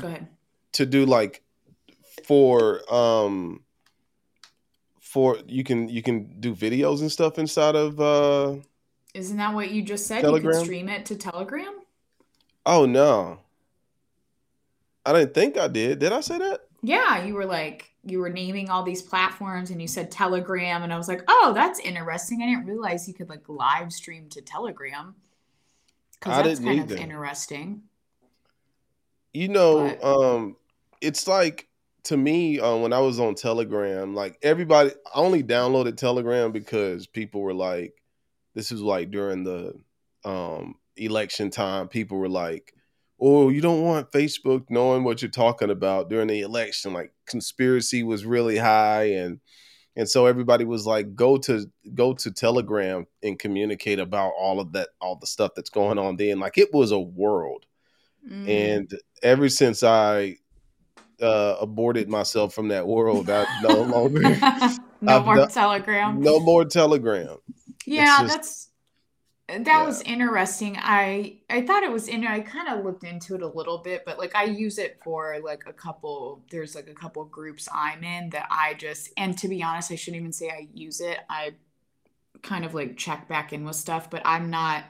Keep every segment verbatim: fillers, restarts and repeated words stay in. Go ahead. To do like for um for you can you can do videos and stuff inside of uh Isn't that what you just said? Telegram? You can stream it to Telegram? Oh no. I didn't think I did. Did I say that? Yeah, you were like you were naming all these platforms and you said Telegram and I was like, "Oh, that's interesting. I didn't realize you could like live stream to Telegram." Cuz that's kind of interesting. You know, but, um it's like to me uh, when I was on Telegram, like everybody I only downloaded Telegram because people were like this was like during the um, election time. People were like, oh, you don't want Facebook knowing what you're talking about during the election. Like conspiracy was really high. And and so everybody was like, go to go to Telegram and communicate about all of that, all the stuff that's going on then. Like it was a world. Mm. And ever since I uh, aborted myself from that world, I no longer. no I've more no, Telegram. No more Telegram. Yeah, just, that's that yeah. was interesting. I I thought it was in I kind of looked into it a little bit, but like I use it for like a couple there's like a couple groups I'm in that I just and to be honest, I shouldn't even say I use it. I kind of like check back in with stuff, but I'm not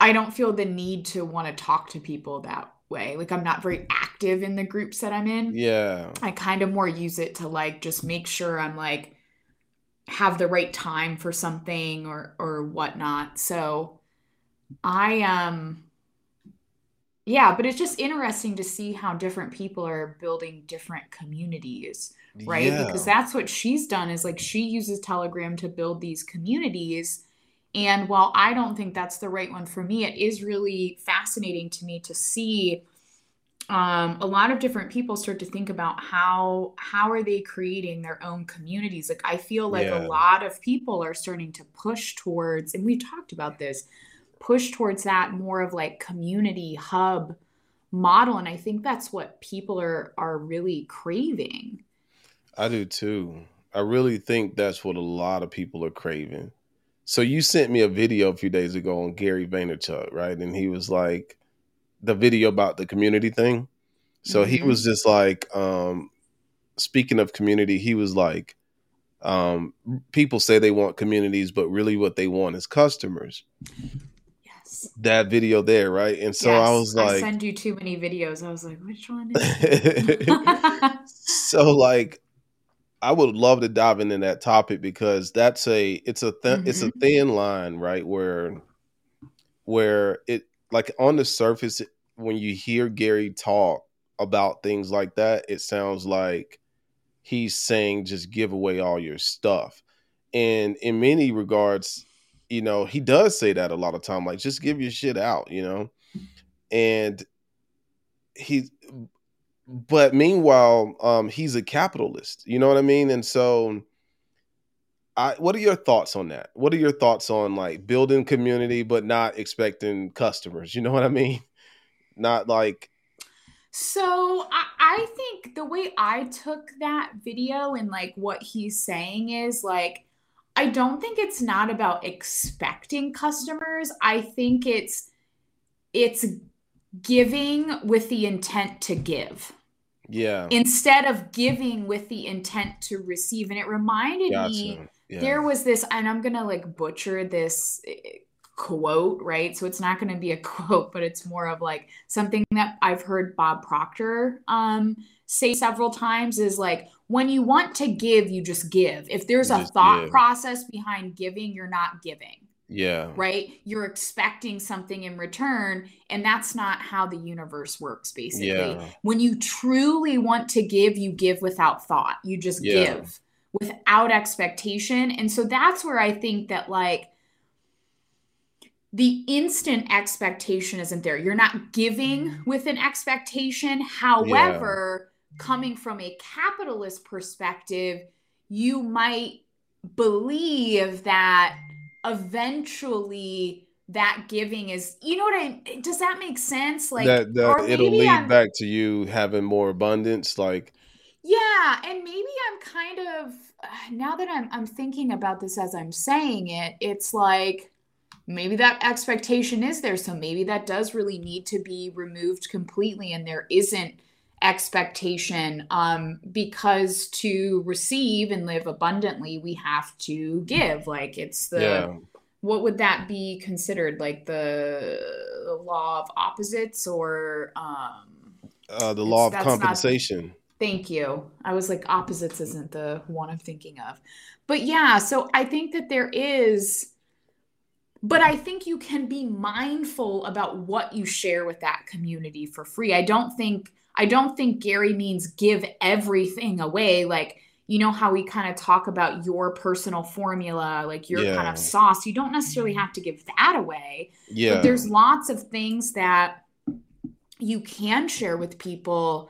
I don't feel the need to want to talk to people that way. Like I'm not very active in the groups that I'm in. Yeah. I kind of more use it to like just make sure I'm like have the right time for something or, or whatnot. So I, um, yeah, but it's just interesting to see how different people are building different communities, right? Yeah. Because that's what she's done is like, she uses Telegram to build these communities. And while I don't think that's the right one for me, it is really fascinating to me to see, Um, a lot of different people start to think about how how are they creating their own communities. Like I feel like yeah. a lot of people are starting to push towards, and we talked about this, push towards that more of like community hub model. And I think that's what people are are really craving. I do too. I really think that's what a lot of people are craving. So you sent me a video a few days ago on Gary Vaynerchuk, right? And he was like, the video about the community thing. So mm-hmm. he was just like, um, speaking of community, he was like, um, people say they want communities, but really what they want is customers. Yes. That video there. Right. And so yes, I was like, I send you too many videos. I was like, which one is it? So like, I would love to dive into that topic because that's a, it's a, th- mm-hmm. it's a thin line, right? Where, where it, like on the surface, when you hear Gary talk about things like that, it sounds like he's saying just give away all your stuff. And in many regards, you know, he does say that a lot of time, like just give your shit out, you know? And he, but meanwhile, um, he's a capitalist, you know what I mean? And so I, what are your thoughts on that? What are your thoughts on like building community, but not expecting customers? You know what I mean? Not like. So I, I think the way I took that video and like what he's saying is like, I don't think it's not about expecting customers. I think it's, it's giving with the intent to give. Yeah. Instead of giving with the intent to receive. And it reminded gotcha. me. Yeah. There was this, and I'm going to like butcher this quote, right? So it's not going to be a quote, but it's more of like something that I've heard Bob Proctor um, say several times is like, when you want to give, you just give. If there's you a thought give. process behind giving, you're not giving. Yeah. Right. You're expecting something in return. And that's not how the universe works, basically. Yeah. When you truly want to give, you give without thought. You just yeah. give. Without expectation. And so that's where I think that like the instant expectation isn't there. You're not giving with an expectation. However, yeah. coming from a capitalist perspective, you might believe that eventually that giving is, you know what I, does that make sense? Like, that, that, or it'll lead I'm, back to you having more abundance. Like, yeah. And maybe I'm kind of, now that I'm I'm thinking about this as I'm saying it, it's like maybe that expectation is there. So maybe that does really need to be removed completely, and there isn't expectation, um, because to receive and live abundantly, we have to give. Like it's the, yeah. What would that be considered? Like the, the law of opposites, or um, uh, the law of compensation. Not, thank you. I was like, opposites isn't the one I'm thinking of. But yeah, so I think that there is, but I think you can be mindful about what you share with that community for free. I don't think, I don't think Gary means give everything away. Like, you know how we kind of talk about your personal formula, like your yeah. kind of sauce. You don't necessarily have to give that away. Yeah. But there's lots of things that you can share with people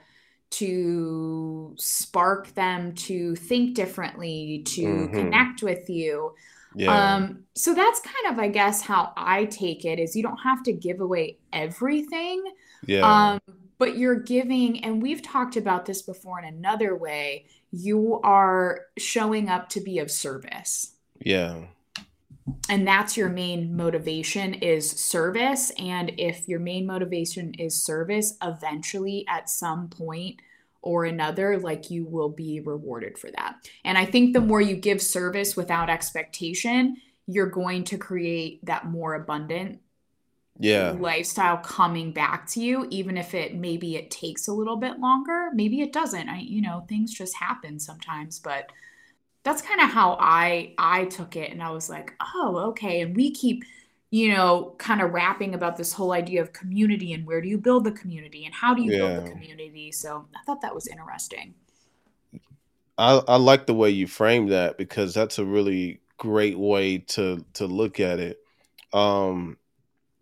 to spark them to think differently, to mm-hmm. connect with you. Yeah. Um, so that's kind of, I guess, how I take it, is you don't have to give away everything. Yeah. Um, but you're giving, and we've talked about this before in another way, you are showing up to be of service. Yeah. And that's your main motivation, is service. And if your main motivation is service, eventually at some point or another, like, you will be rewarded for that. And I think the more you give service without expectation, you're going to create that more abundant yeah. lifestyle coming back to you, even if it, maybe it takes a little bit longer, maybe it doesn't. I, you know, things just happen sometimes, but that's kind of how I, I took it. And I was like, oh, okay. And we keep, you know, kind of rapping about this whole idea of community, and where do you build the community, and how do you yeah. build the community? So I thought that was interesting. I, I like the way you framed that, because that's a really great way to, to look at it. Um,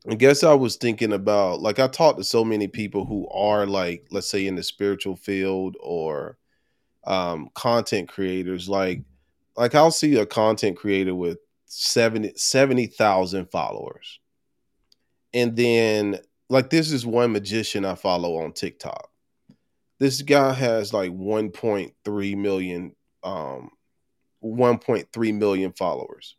I guess I was thinking about, like, I talk to so many people who are, like, let's say in the spiritual field, or um, content creators. Like, like I'll see a content creator with seventy thousand followers. And then, like, this is one magician I follow on TikTok. This guy has like one point three million, um, one point three million followers.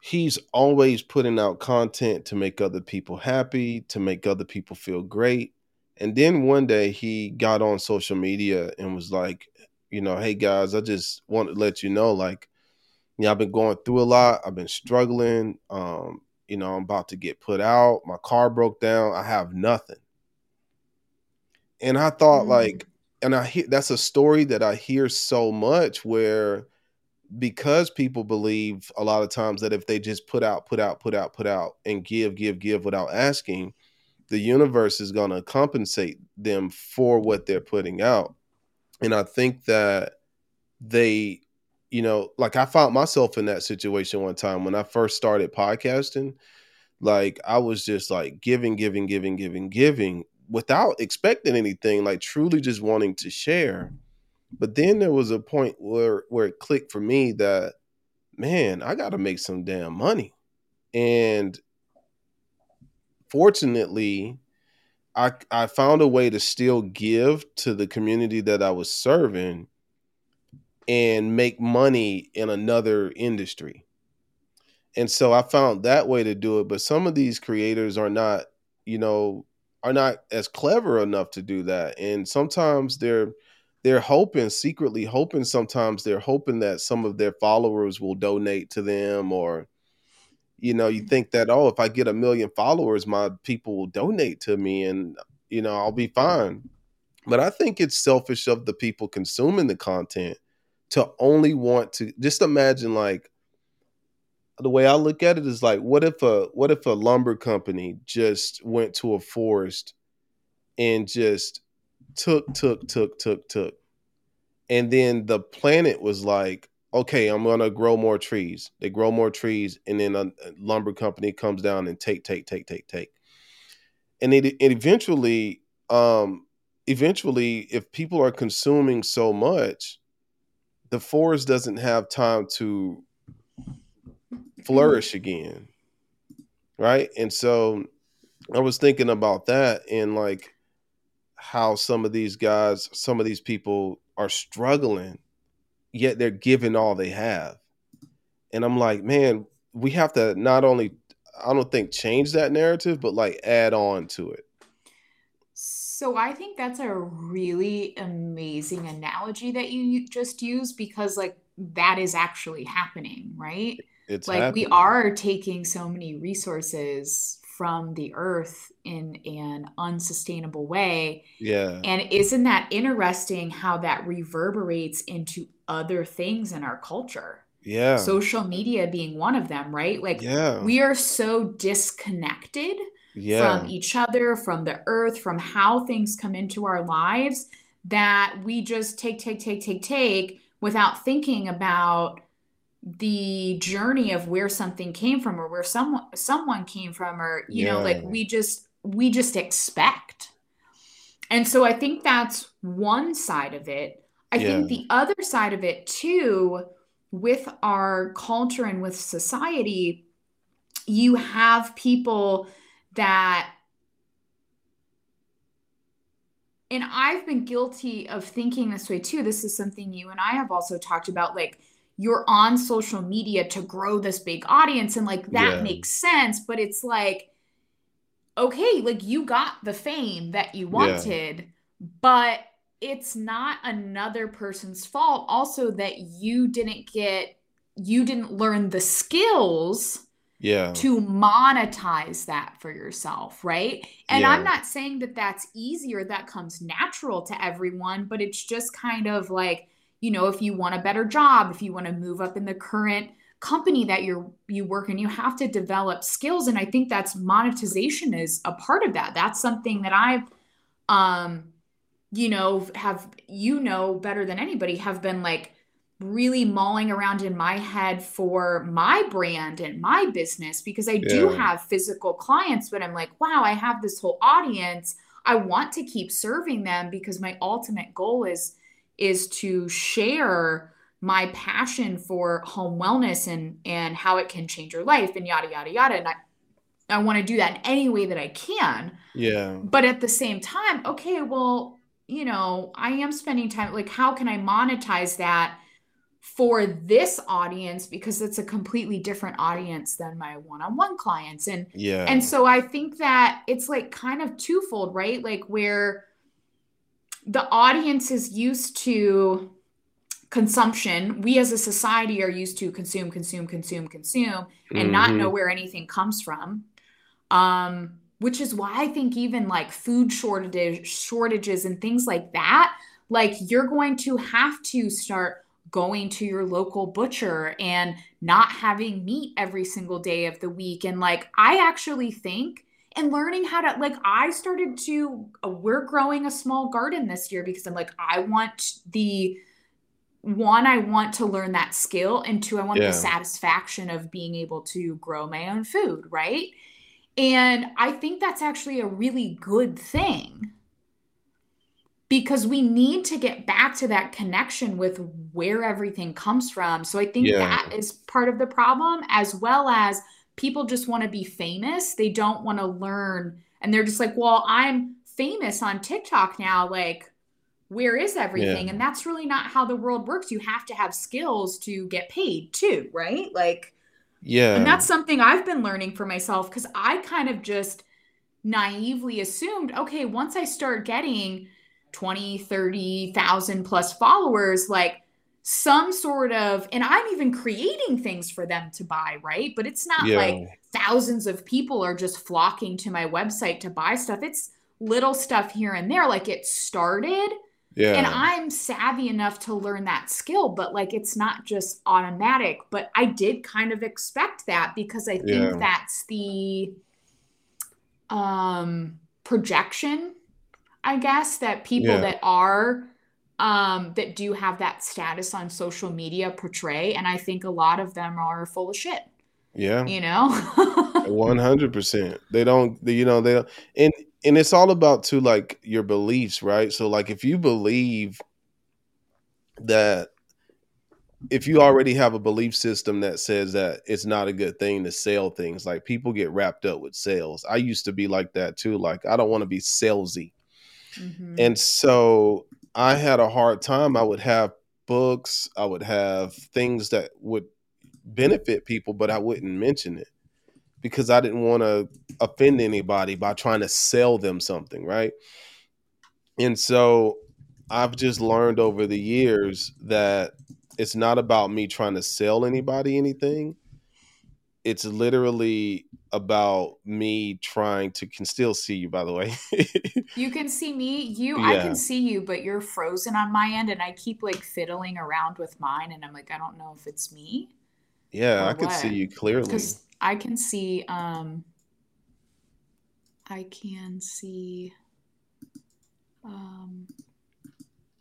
He's always putting out content to make other people happy, to make other people feel great. And then one day he got on social media and was like, you know, hey guys, I just want to let you know, like, you know, I've been going through a lot. I've been struggling. Um, you know, I'm about to get put out. My car broke down. I have nothing. And I thought mm-hmm. like, and I hear, that's a story that I hear so much, where, because people believe a lot of times that if they just put out, put out, put out, put out, and give, give, give without asking, the universe is going to compensate them for what they're putting out. And I think that they, you know, like, I found myself in that situation one time when I first started podcasting. Like, I was just like giving, giving, giving, giving, giving without expecting anything, like truly just wanting to share. But then there was a point where, where it clicked for me that, man, I got to make some damn money. And fortunately, I I found a way to still give to the community that I was serving and make money in another industry. And so I found that way to do it. But some of these creators are not, you know, are not as clever enough to do that. And sometimes they're They're hoping, secretly hoping, sometimes they're hoping that some of their followers will donate to them, or, you know, you think that, oh, if I get a million followers, my people will donate to me and, you know, I'll be fine. But I think it's selfish of the people consuming the content to only want to just imagine, like, the way I look at it is like, what if a what if a lumber company just went to a forest and just took, took, took, took, took. And then the planet was like, okay, I'm going to grow more trees. They grow more trees. And then a, a lumber company comes down and take, take, take, take, take. And it, it eventually, um, eventually, if people are consuming so much, the forest doesn't have time to flourish again. Right. And so I was thinking about that, and like, how some of these guys, some of these people are struggling, yet they're giving all they have. And I'm like, man, we have to not only, I don't think change that narrative, but like add on to it. So I think that's a really amazing analogy that you just used, because like that is actually happening, right? It's like happening. We are taking so many resources from the earth in an unsustainable way. Yeah. And isn't that interesting how that reverberates into other things in our culture? Yeah. Social media being one of them, right? Like yeah. we are so disconnected yeah. from each other, from the earth, from how things come into our lives, that we just take, take, take, take, take without thinking about the journey of where something came from or where someone, someone came from, or, you yeah. know, like we just, we just expect. And so I think that's one side of it. I yeah. think the other side of it too, with our culture and with society, you have people that, and I've been guilty of thinking this way too. This is something you and I have also talked about, like you're on social media to grow this big audience, and like that yeah. makes sense, but it's like, okay, like you got the fame that you wanted, yeah. but it's not another person's fault also that you didn't get, you didn't learn the skills yeah. to monetize that for yourself, right? And yeah. I'm not saying that that's easy or that comes natural to everyone, but it's just kind of like, you know, if you want a better job, if you want to move up in the current company that you're, you work in, you have to develop skills. And I think that's, monetization is a part of that. That's something that I've, um, you know, have, you know, better than anybody, have been like really mulling around in my head for my brand and my business, because I yeah. do have physical clients, but I'm like, wow, I have this whole audience. I want to keep serving them, because my ultimate goal is, is to share my passion for home wellness and, and how it can change your life and yada, yada, yada. And I, I want to do that in any way that I can. Yeah. But at the same time, okay, well, you know, I am spending time, like, how can I monetize that for this audience? Because it's a completely different audience than my one-on-one clients. And, yeah. and so I think that it's like kind of twofold, right? Like where the audience is used to consumption, we as a society are used to consume, consume, consume, consume, and mm-hmm. not know where anything comes from. Um, which is why I think even like food shortages, shortages and things like that, like you're going to have to start going to your local butcher and not having meat every single day of the week. And like, I actually think, and learning how to, like, I started to, we're growing a small garden this year, because I'm like, I want the, one, I want to learn that skill. And two, I want yeah. the satisfaction of being able to grow my own food, right? And I think that's actually a really good thing, because we need to get back to that connection with where everything comes from. So I think yeah. that is part of the problem, as well as people just want to be famous. They don't want to learn. And they're just like, well, I'm famous on TikTok now. Like, where is everything? Yeah. And that's really not how the world works. You have to have skills to get paid too, right? Like, yeah. And that's something I've been learning for myself, because I kind of just naively assumed, okay, once I start getting twenty, thirty thousand plus followers, like, some sort of, and I'm even creating things for them to buy, right? But it's not yeah. like thousands of people are just flocking to my website to buy stuff. It's little stuff here and there. Like, it started yeah. and I'm savvy enough to learn that skill, but like, it's not just automatic. But I did kind of expect that, because I think yeah. that's the um, projection, I guess, that people yeah. that are Um, that do have that status on social media portray. And I think a lot of them are full of shit. Yeah. You know, one hundred percent. They don't, they, you know, they don't, and, and it's all about too, like, your beliefs, right? So like, if you believe that, if you already have a belief system that says that it's not a good thing to sell things, like, people get wrapped up with sales. I used to be like that too. Like, I don't want to be salesy. Mm-hmm. And so I had a hard time. I would have books, I would have things that would benefit people, but I wouldn't mention it because I didn't want to offend anybody by trying to sell them something, right? And so I've just learned over the years that it's not about me trying to sell anybody anything. It's literally about me trying to can still see you, by the way. You can see me, you, yeah. I can see you, but you're frozen on my end. And I keep like fiddling around with mine. And I'm like, I don't know if it's me. Yeah, I can see you clearly. Because I can see, um, I can see, um,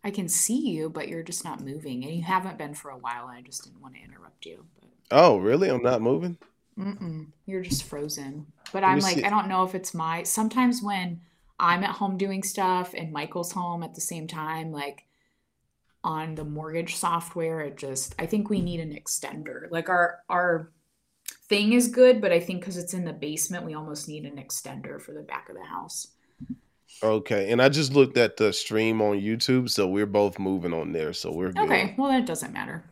I can see you, but you're just not moving. And you haven't been for a while. And I just didn't want to interrupt you. But... Oh, really? I'm not moving? Mm-mm. You're just frozen. But I'm like, see. I don't know if it's my... Sometimes when I'm at home doing stuff and Michael's home at the same time, like on the mortgage software, it just... I think we need an extender. Like our our thing is good, but I think because it's in the basement, we almost need an extender for the back of the house. Okay. And I just looked at the stream on YouTube, so we're both moving on there. So we're good. Okay. Well, that doesn't matter.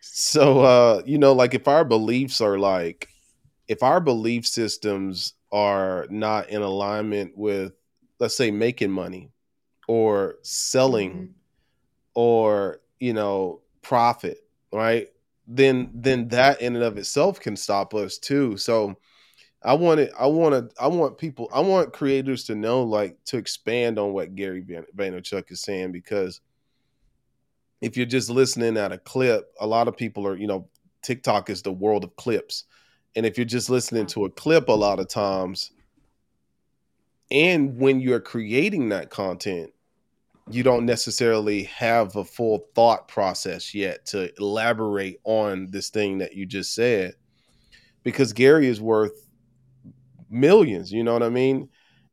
So, uh, you know, like if our beliefs are like, if our belief systems are not in alignment with, let's say, making money or selling mm-hmm. or, you know, profit, right? Then, then that in and of itself can stop us too. So I want it, I want to, I want people, I want creators to know, like, to expand on what Gary Vaynerchuk is saying, because if you're just listening at a clip, a lot of people are, you know, TikTok is the world of clips. And if you're just listening to a clip a lot of times, and when you're creating that content, you don't necessarily have a full thought process yet to elaborate on this thing that you just said, because Gary is worth millions, you know what I mean?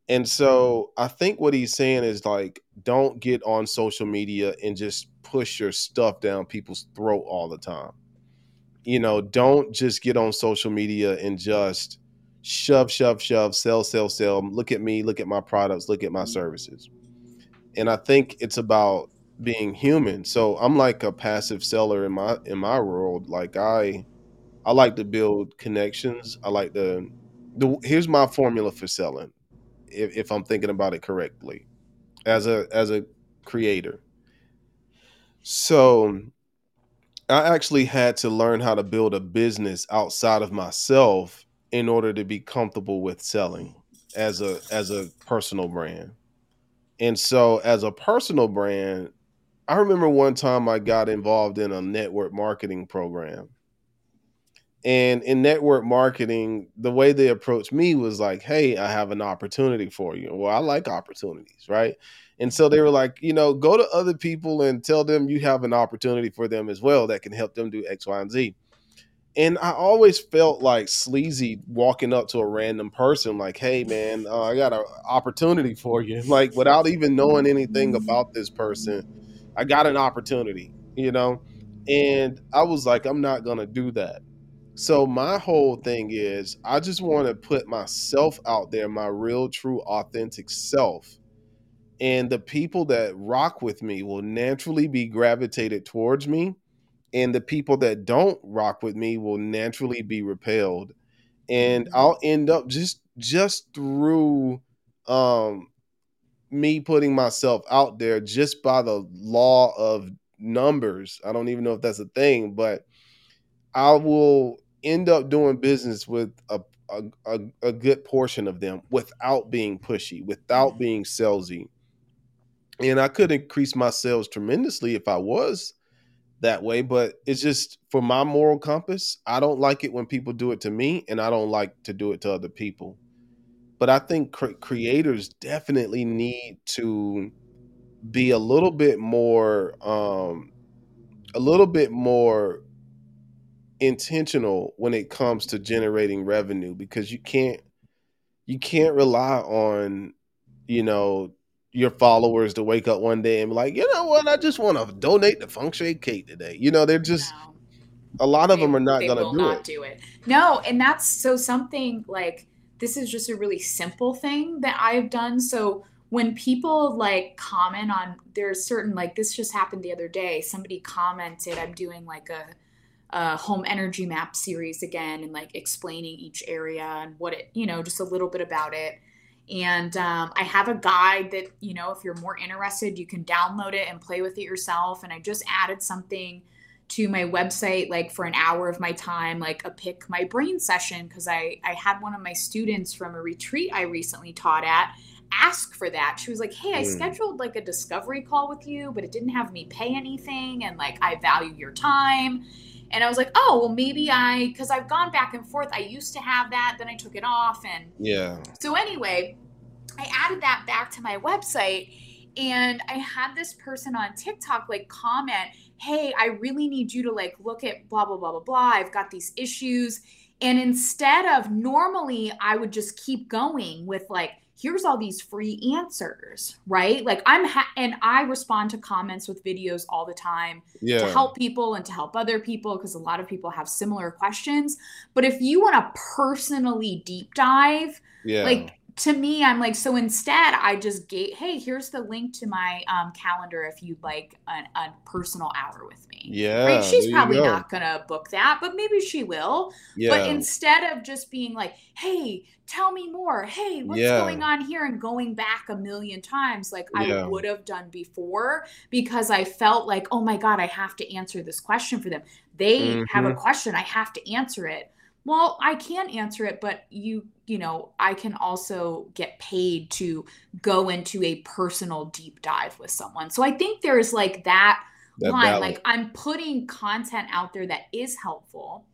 And so I think what he's saying is, like, don't get on social media and just push your stuff down people's throat all the time. You know, don't just get on social media and just shove, shove, shove, sell, sell, sell. Look at me, look at my products, look at my services. And I think it's about being human. So I'm like a passive seller in my in my world. Like I, I like to build connections. I like to. The, here's my formula for selling, if, if I'm thinking about it correctly, as a as a creator. So I actually had to learn how to build a business outside of myself in order to be comfortable with selling as a as a personal brand. And so as a personal brand, I remember one time I got involved in a network marketing program. And in network marketing, the way they approached me was like, hey, I have an opportunity for you. Well, I like opportunities, right? And so they were like, you know, go to other people and tell them you have an opportunity for them as well that can help them do X, Y, and Z. And I always felt like sleazy walking up to a random person like, hey, man, uh, I got an opportunity for you. Like, without even knowing anything about this person, I got an opportunity, you know, and I was like, I'm not going to do that. So my whole thing is I just want to put myself out there, my real, true, authentic self. And the people that rock with me will naturally be gravitated towards me. And the people that don't rock with me will naturally be repelled. And I'll end up just just through um, me putting myself out there just by the law of numbers. I don't even know if that's a thing, but I will end up doing business with a a, a, a good portion of them without being pushy, without being salesy. And I could increase my sales tremendously if I was that way, but it's just for my moral compass. I don't like it when people do it to me, and I don't like to do it to other people. But I think cre- creators definitely need to be a little bit more, um, a little bit more intentional when it comes to generating revenue, because you can't, you can't rely on, you know, your followers to wake up one day and be like, you know what, I just want to donate to Feng Shui Kate today. You know, they're just, no. a lot of they, them are not going to do, not it. do it. No. And that's so something like, this is just a really simple thing that I've done. So when people like comment on, there's certain, like this just happened the other day, somebody commented, I'm doing like a, uh, home energy map series again, and like explaining each area and what it, you know, just a little bit about it. And um, I have a guide that, you know, if you're more interested, you can download it and play with it yourself. And I just added something to my website, like for an hour of my time, like a pick my brain session, because I, I had one of my students from a retreat I recently taught at ask for that. She was like, hey, I mm. scheduled like a discovery call with you, but it didn't have me pay anything. And like, I value your time. And I was like, oh, well, maybe I, because I've gone back and forth. I used to have that, then I took it off. And yeah. So anyway, I added that back to my website. And I had this person on TikTok like comment, hey, I really need you to like look at blah, blah, blah, blah, blah. I've got these issues. And instead of normally, I would just keep going with like, here's all these free answers, right? Like I'm, ha- and I respond to comments with videos all the time yeah. to help people and to help other people, because a lot of people have similar questions. But if you want to personally deep dive, yeah. like to me, I'm like, so instead I just gave, hey, here's the link to my um, calendar if you'd like an, a personal hour with me. Yeah. Right? She's probably go. not going to book that, but maybe she will. Yeah. But instead of just being like, hey, tell me more. Hey, what's yeah. going on here? And going back a million times, like yeah. I would have done before, because I felt like, oh my God, I have to answer this question for them. They mm-hmm. have a question. I have to answer it. Well, I can answer it, but you, you know, I can also get paid to go into a personal deep dive with someone. So I think there's like that, that line, balance. Like I'm putting content out there that is helpful,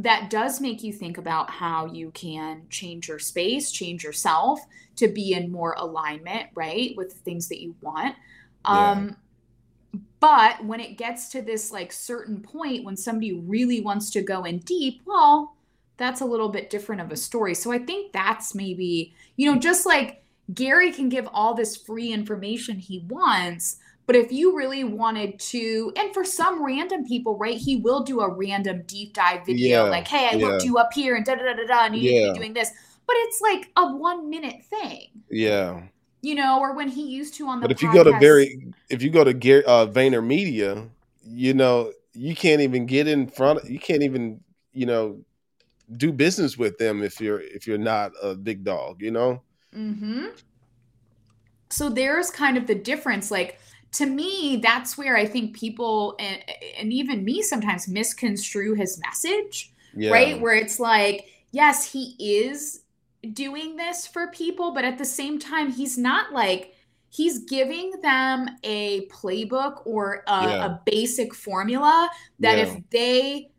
that does make you think about how you can change your space, change yourself to be in more alignment, right, with the things that you want. Yeah. Um, But when it gets to this like certain point when somebody really wants to go in deep, well, that's a little bit different of a story. So I think that's maybe, you know, just like Gary can give all this free information he wants, but if you really wanted to, and for some random people, right, he will do a random deep dive video yeah, like, hey, I yeah. looked you up here and da da da da da, and you yeah. need to be doing this. But it's like a one minute thing. Yeah. You know, or when he used to on the podcast. But if you go to very, if you go to Gary, uh, Vayner Media, you know, you can't even get in front of, you can't even, you know, do business with them if you're if you're not a big dog, you know. Mm-hmm. So there's kind of the difference. Like to me, that's where I think people and and even me sometimes misconstrue his message, yeah. right? Where it's like, yes, he is doing this for people, but at the same time, he's not like, he's giving them a playbook or a, yeah. a basic formula that yeah. if they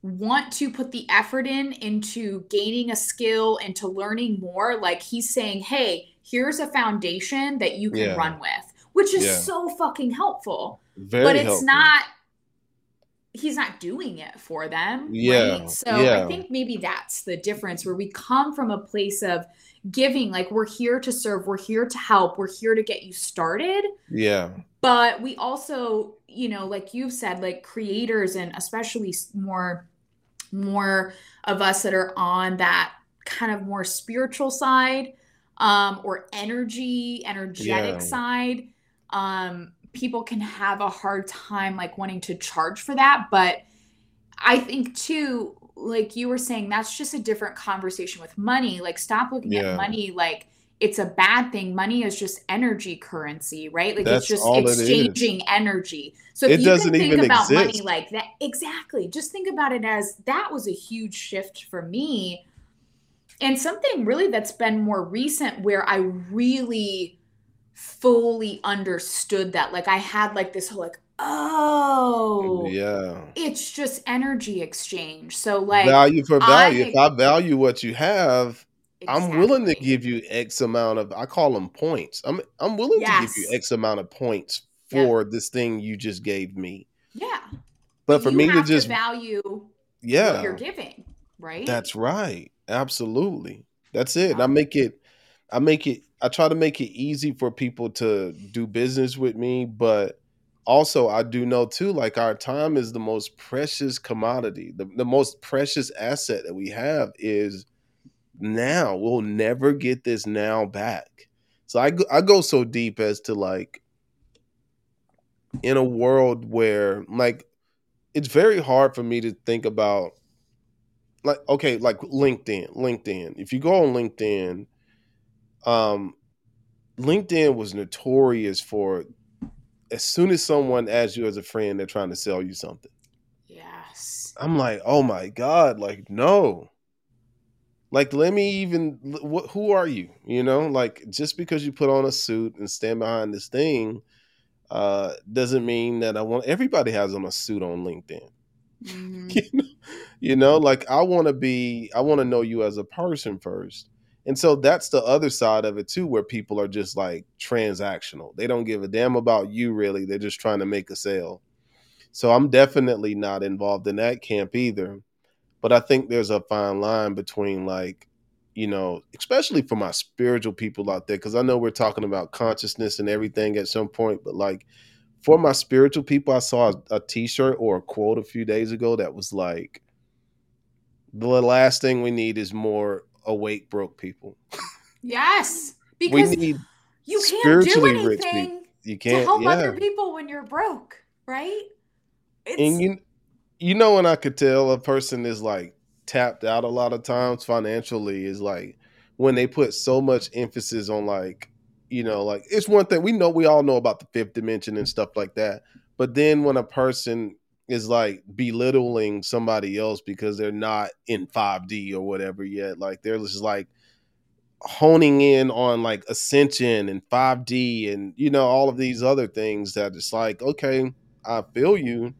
want to put the effort in into gaining a skill and to learning more, like he's saying, hey, here's a foundation that you can yeah. run with, which is yeah. so fucking helpful. Very but it's helpful. Not he's not doing it for them. Yeah. Right? So yeah. I think maybe that's the difference, where we come from a place of giving, like we're here to serve, we're here to help, we're here to get you started. Yeah. But we also, you know, like you've said, like creators and especially more, more of us that are on that kind of more spiritual side, um, or energy, energetic yeah. side, um, people can have a hard time like wanting to charge for that. But I think too, like you were saying, that's just a different conversation with money. Like stop looking yeah. at money like it's a bad thing. Money is just energy currency, right? Like that's it's just exchanging it energy. So if it you doesn't can think even about exist. Money like that, exactly. Just think about it as that was a huge shift for me. And something really that's been more recent where I really fully understood that, like I had like this whole like, oh yeah, it's just energy exchange. So like value for value. I, if I value what you have, exactly. I'm willing to give you X amount of, I call them points. I'm I'm willing yes. to give you X amount of points for yeah. this thing you just gave me. Yeah, but for you me have to just to value yeah what you're giving, right? That's right. Absolutely. That's it. Wow. I make it. I make it. I try to make it easy for people to do business with me, but also I do know too, like our time is the most precious commodity. The, the most precious asset that we have is now. We'll never get this now back. So I go, I go so deep as to like in a world where like it's very hard for me to think about, like, okay, like LinkedIn, LinkedIn. If you go on LinkedIn, um, LinkedIn was notorious for, as soon as someone asks you as a friend, they're trying to sell you something. Yes. I'm like, oh my God, like, no. Like, let me even, what, who are you? You know, like, just because you put on a suit and stand behind this thing uh, doesn't mean that I want, everybody has on a suit on LinkedIn. Mm-hmm. you know? you know, like I want to be, I want to know you as a person first. And so that's the other side of it too, where people are just like transactional. They don't give a damn about you really. They're just trying to make a sale. So I'm definitely not involved in that camp either. But I think there's a fine line between like, you know, especially for my spiritual people out there, because I know we're talking about consciousness and everything at some point. But like for my spiritual people, I saw a, a T-shirt or a quote a few days ago that was like, the last thing we need is more awake, broke people. Yes, because we need you can't do anything you can't, to help yeah. other people when you're broke, right? It's, and you, you know, when I could tell a person is like tapped out a lot of times financially is like when they put so much emphasis on like, you know, like it's one thing we know, we all know about the fifth dimension and stuff like that. But then when a person is like belittling somebody else because they're not in five D or whatever yet, like they're just like honing in on like ascension and five D and, you know, all of these other things that it's like, okay, I feel you,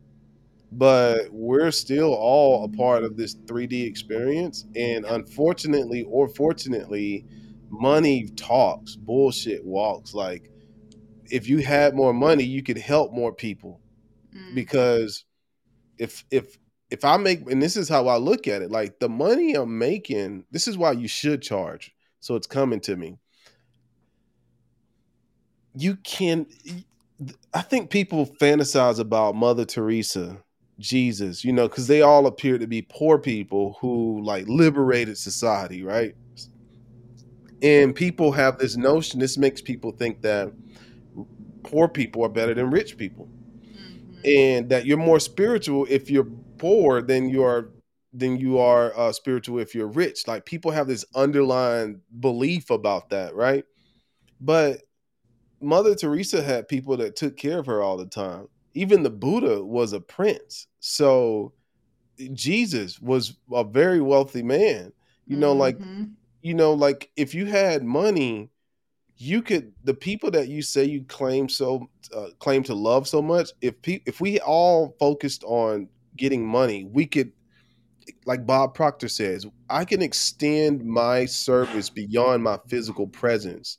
but we're still all a part of this three D experience. And unfortunately or fortunately, money talks, bullshit walks. Like if you had more money, you could help more people. Mm. Because if if if I make, and this is how I look at it, like the money I'm making, this is why you should charge. So it's coming to me. You can, I think people fantasize about Mother Teresa, Jesus, you know, because they all appear to be poor people who like liberated society, right? And people have this notion, this makes people think that poor people are better than rich people. And that you're more spiritual if you're poor than you are than you are uh, spiritual if you're rich. Like people have this underlying belief about that, right? But Mother Teresa had people that took care of her all the time. Even the Buddha was a prince. So Jesus was a very wealthy man. You know, mm-hmm. like you know, like if you had money, you could, the people that you say you claim so uh, claim to love so much, if pe- if we all focused on getting money, we could, like Bob Proctor says, I can extend my service beyond my physical presence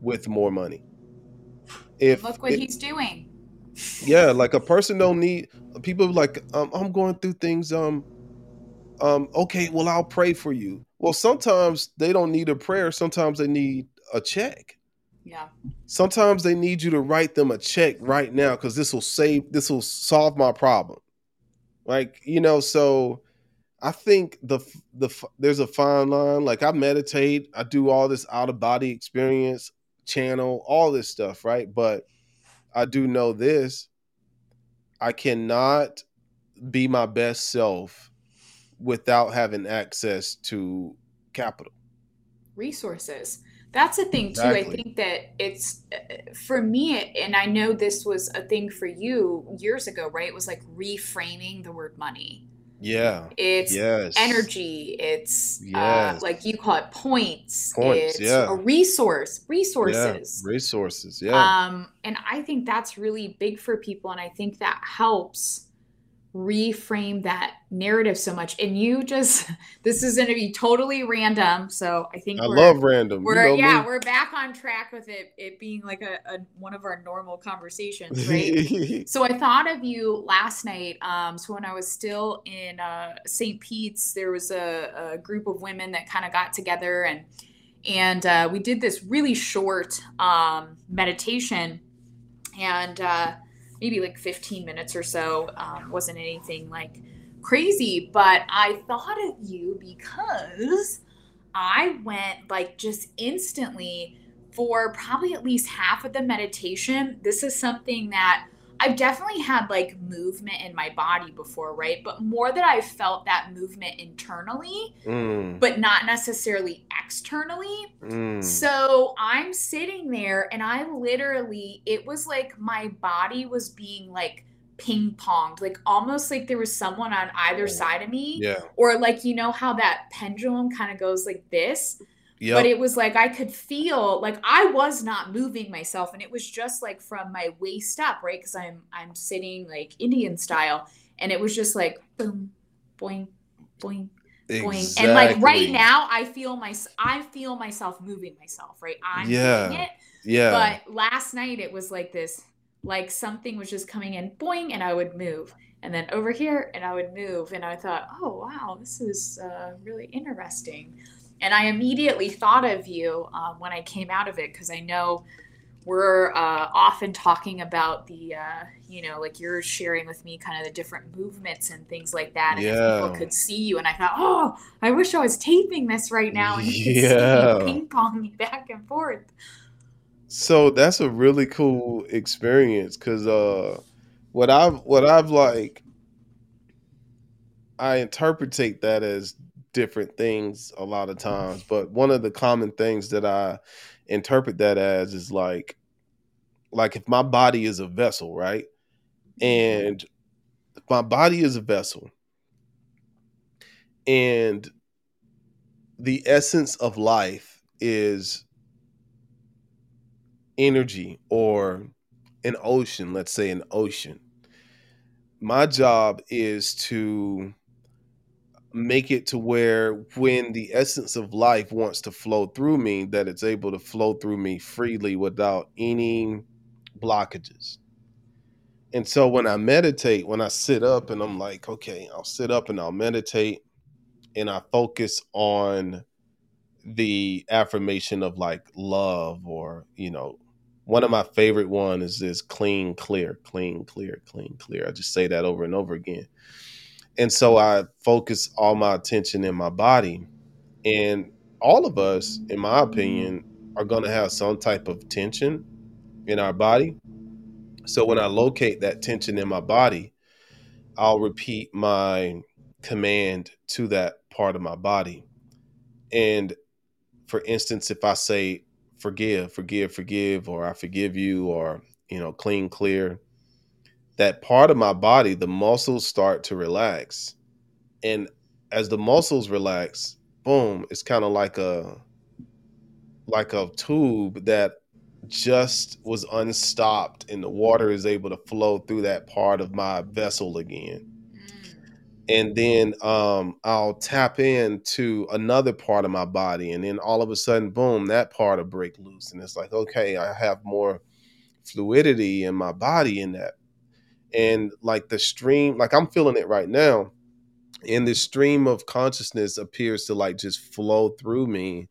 with more money. If look what if, he's doing. Yeah, like a person don't need people like um, I'm going through things. Um, um. Okay, well I'll pray for you. Well, sometimes they don't need a prayer. Sometimes they need a check. Yeah. Sometimes they need you to write them a check right now because this will save, this will solve my problem. Like, you know, so I think the the there's a fine line. Like I meditate, I do all this out of body experience, channel, all this stuff, right? But I do know this: I cannot be my best self without having access to capital, resources. That's a thing too. Exactly. I think that it's, for me, and I know this was a thing for you years ago, right? It was like reframing the word money. Yeah. It's yes. energy. It's yes. uh, like you call it points. Points, it's yeah. a resource, resources. Yeah. Resources, yeah. Um, and I think that's really big for people. And I think that helps reframe that narrative so much. And you just, this is going to be totally random, so I think I we're, love random we're, you know yeah me. We're back on track with it it being like a, a one of our normal conversations, right? So I thought of you last night. Um so when I was still in uh Saint Pete's, there was a, a group of women that kind of got together, and and uh we did this really short um meditation, and uh maybe like fifteen minutes or so. Um, wasn't anything like crazy, but I thought of you because I went like just instantly for probably at least half of the meditation. This is something that I've definitely had like movement in my body before, right? But more that I felt that movement internally, mm. but not necessarily externally. Mm. So I'm sitting there and I literally, it was like my body was being like ping ponged, like almost like there was someone on either side of me. Yeah. Or like, you know how that pendulum kind of goes like this? Yep. But it was like I could feel like I was not moving myself, and it was just like from my waist up, right? Because I'm I'm sitting like Indian style, and it was just like boom, boing, boing, exactly. boing, and like right now I feel my I feel myself moving myself, right? I'm yeah. doing it, yeah. But last night it was like this, like something was just coming in, boing, and I would move. And then over here, and I would move, and I thought, oh wow, this is uh, really interesting. And I immediately thought of you um, when I came out of it, because I know we're uh, often talking about the, uh, you know, like you're sharing with me kind of the different movements and things like that. And yeah. people could see you. And I thought, oh, I wish I was taping this right now. And you yeah. could see me ping pong me back and forth. So that's a really cool experience, because uh, what I've, what I've like, I interpretate that as different things a lot of times, but one of the common things that I interpret that as is like like if my body is a vessel, right? And if my body is a vessel and the essence of life is energy or an ocean, let's say an ocean, my job is to make it to where when the essence of life wants to flow through me, that it's able to flow through me freely without any blockages. And so when I meditate, when I sit up and I'm like, okay, I'll sit up and I'll meditate and I focus on the affirmation of like love, or, you know, one of my favorite one is this clean, clear, clean, clear, clean, clear. I just say that over and over again. And so I focus all my attention in my body, and all of us, in my opinion, are going to have some type of tension in our body. So when I locate that tension in my body, I'll repeat my command to that part of my body. And for instance, if I say forgive, forgive, forgive, or I forgive you, or, you know, clean, clear, that part of my body, the muscles start to relax. And as the muscles relax, boom, it's kind of like a like a tube that just was unstopped, and the water is able to flow through that part of my vessel again. And then um, I'll tap into another part of my body, and then all of a sudden, boom, that part will break loose. And it's like, okay, I have more fluidity in my body in that. And like the stream, like I'm feeling it right now, and this stream of consciousness appears to like just flow through me,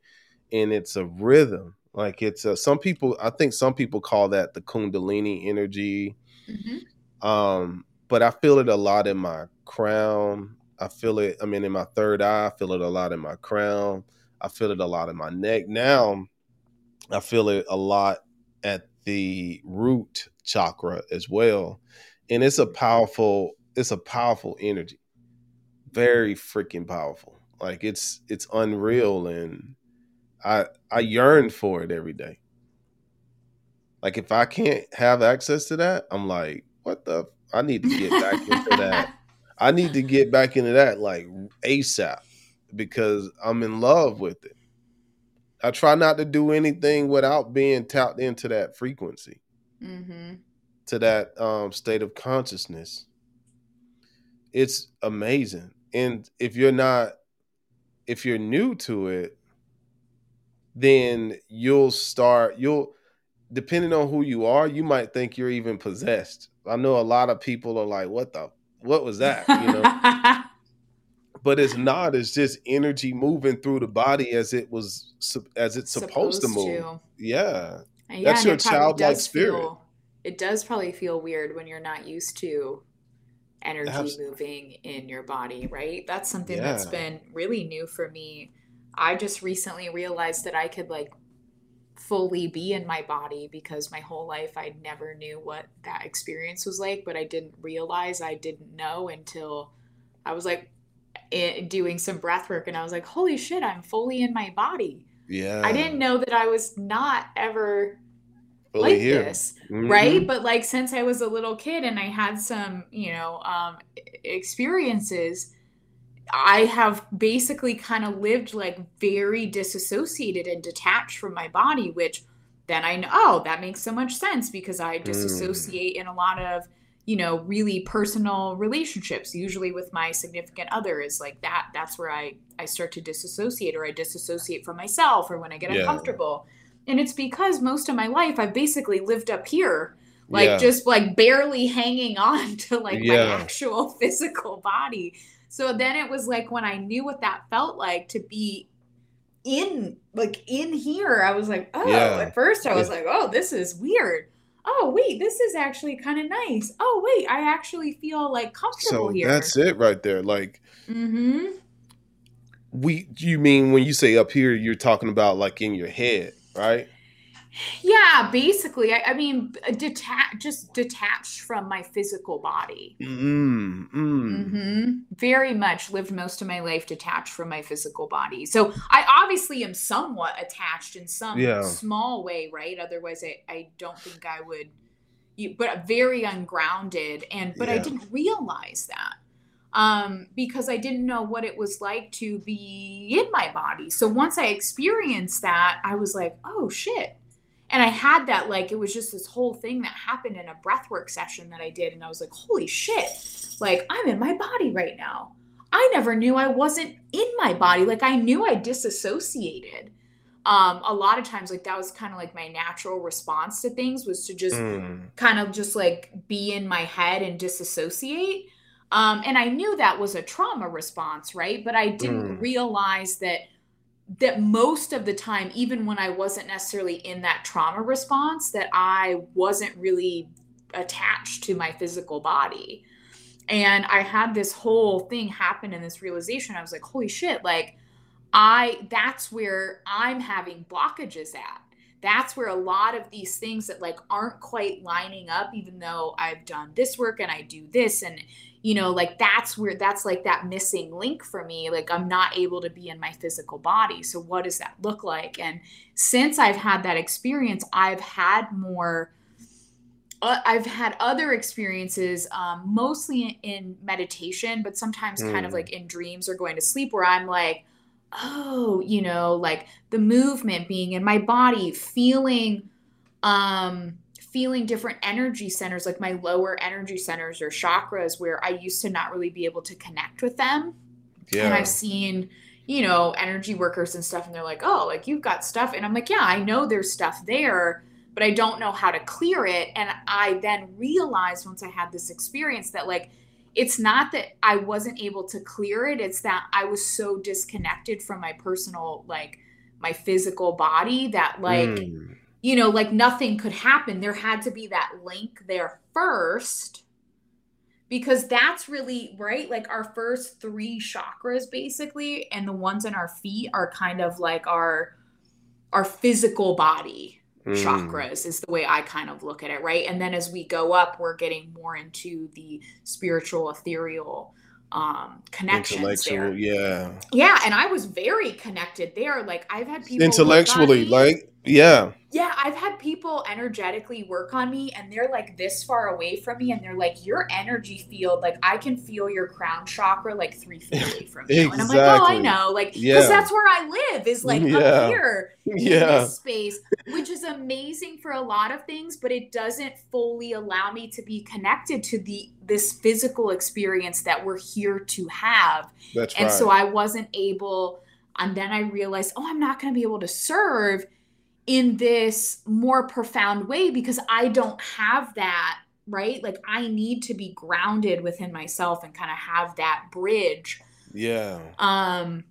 and it's a rhythm. Like it's a, some people, I think some people call that the Kundalini energy. Mm-hmm. Um, but I feel it a lot in my crown. I feel it, I mean, in my third eye, I feel it a lot in my crown. I feel it a lot in my neck. Now I feel it a lot at the root chakra as well. And it's a powerful, it's a powerful energy, very freaking powerful. Like it's, it's unreal. And I, I yearn for it every day. Like if I can't have access to that, I'm like, what the, I need to get back into that. I need to get back into that like ASAP, because I'm in love with it. I try not to do anything without being tapped into that frequency. Mm-hmm. To that um, state of consciousness. It's amazing. And if you're not, if you're new to it, then you'll start, you'll, depending on who you are, you might think you're even possessed. I know a lot of people are like, what the, what was that? You know, but it's not, it's just energy moving through the body as it was, as it's supposed, supposed to move. To. Yeah. yeah. That's your childlike spirit. Feel- It does probably feel weird when you're not used to energy that's, moving in your body, right? That's something yeah. that's been really new for me. I just recently realized that I could like fully be in my body, because my whole life I never knew what that experience was like, but I didn't realize I didn't know until I was like it, doing some breath work, and I was like, holy shit, I'm fully in my body. Yeah. I didn't know that I was not ever fully like here. This. Mm-hmm. Right. But like, since I was a little kid and I had some, you know, um, experiences, I have basically kind of lived like very disassociated and detached from my body, which then I know, oh, that makes so much sense, because I disassociate mm. in a lot of, you know, really personal relationships, usually with my significant other, is like that. That's where I, I start to disassociate, or I disassociate from myself, or when I get yeah. uncomfortable. And it's because most of my life I've basically lived up here, like yeah. just like barely hanging on to like yeah. my actual physical body. So then it was like, when I knew what that felt like to be in, like in here, I was like, oh, yeah. at first I was like, oh, this is weird. Oh, wait, this is actually kind of nice. Oh, wait, I actually feel like comfortable so here. That's it right there. Like, mm-hmm. we, you mean when you say up here, you're talking about like in your head, right? Yeah, basically. I, I mean, detach, just detached from my physical body. Mm, mm. Mm-hmm. Very much lived most of my life detached from my physical body. So I obviously am somewhat attached in some yeah. small way, right? Otherwise, I, I don't think I would, you, but very ungrounded. And But yeah. I didn't realize that um, because I didn't know what it was like to be in my body. So once I experienced that, I was like, oh, shit. And I had that, like, it was just this whole thing that happened in a breathwork session that I did. And I was like, holy shit, like, I'm in my body right now. I never knew I wasn't in my body. Like, I knew I disassociated. Um, a lot of times, like, that was kind of like my natural response to things, was to just mm. kind of just like be in my head and disassociate. Um, and I knew that was a trauma response, right? But I didn't mm. realize that. that most of the time, even when I wasn't necessarily in that trauma response, that I wasn't really attached to my physical body. And I had this whole thing happen in this realization. I was like, holy shit, like I, that's where I'm having blockages at. That's where a lot of these things that like aren't quite lining up, even though I've done this work and I do this, and you know, like that's where that's like that missing link for me. Like I'm not able to be in my physical body. So what does that look like? And since I've had that experience, I've had more, uh, I've had other experiences, um, mostly in, in meditation, but sometimes mm. kind of like in dreams or going to sleep, where I'm like, oh, you know, like the movement, being in my body, feeling, um, feeling different energy centers, like my lower energy centers or chakras, where I used to not really be able to connect with them. Yeah. And I've seen, you know, energy workers and stuff, and they're like, oh, like you've got stuff. And I'm like, yeah, I know there's stuff there, but I don't know how to clear it. And I then realized once I had this experience that like, it's not that I wasn't able to clear it. It's that I was so disconnected from my personal, like my physical body, that like, mm. you know, like nothing could happen. There had to be that link there first, because that's really right. Like our first three chakras basically, and the ones in our feet are kind of like our, our physical body mm. chakras is the way I kind of look at it. Right. And then as we go up, we're getting more into the spiritual, ethereal um connections there. Yeah. Yeah. And I was very connected there. Like I've had people intellectually, like, yeah. Yeah. I've had people energetically work on me, and they're like this far away from me, and they're like, your energy field, like I can feel your crown chakra like three feet away from you. Exactly. And I'm like, oh, I know. Like, because yeah. that's where I live, is like yeah. up here yeah. in this space, which is amazing for a lot of things, but it doesn't fully allow me to be connected to the this physical experience that we're here to have. That's and right. so I wasn't able, and then I realized, oh, I'm not going to be able to serve in this more profound way, because I don't have that, right? Like I need to be grounded within myself and kind of have that bridge. Yeah. Um,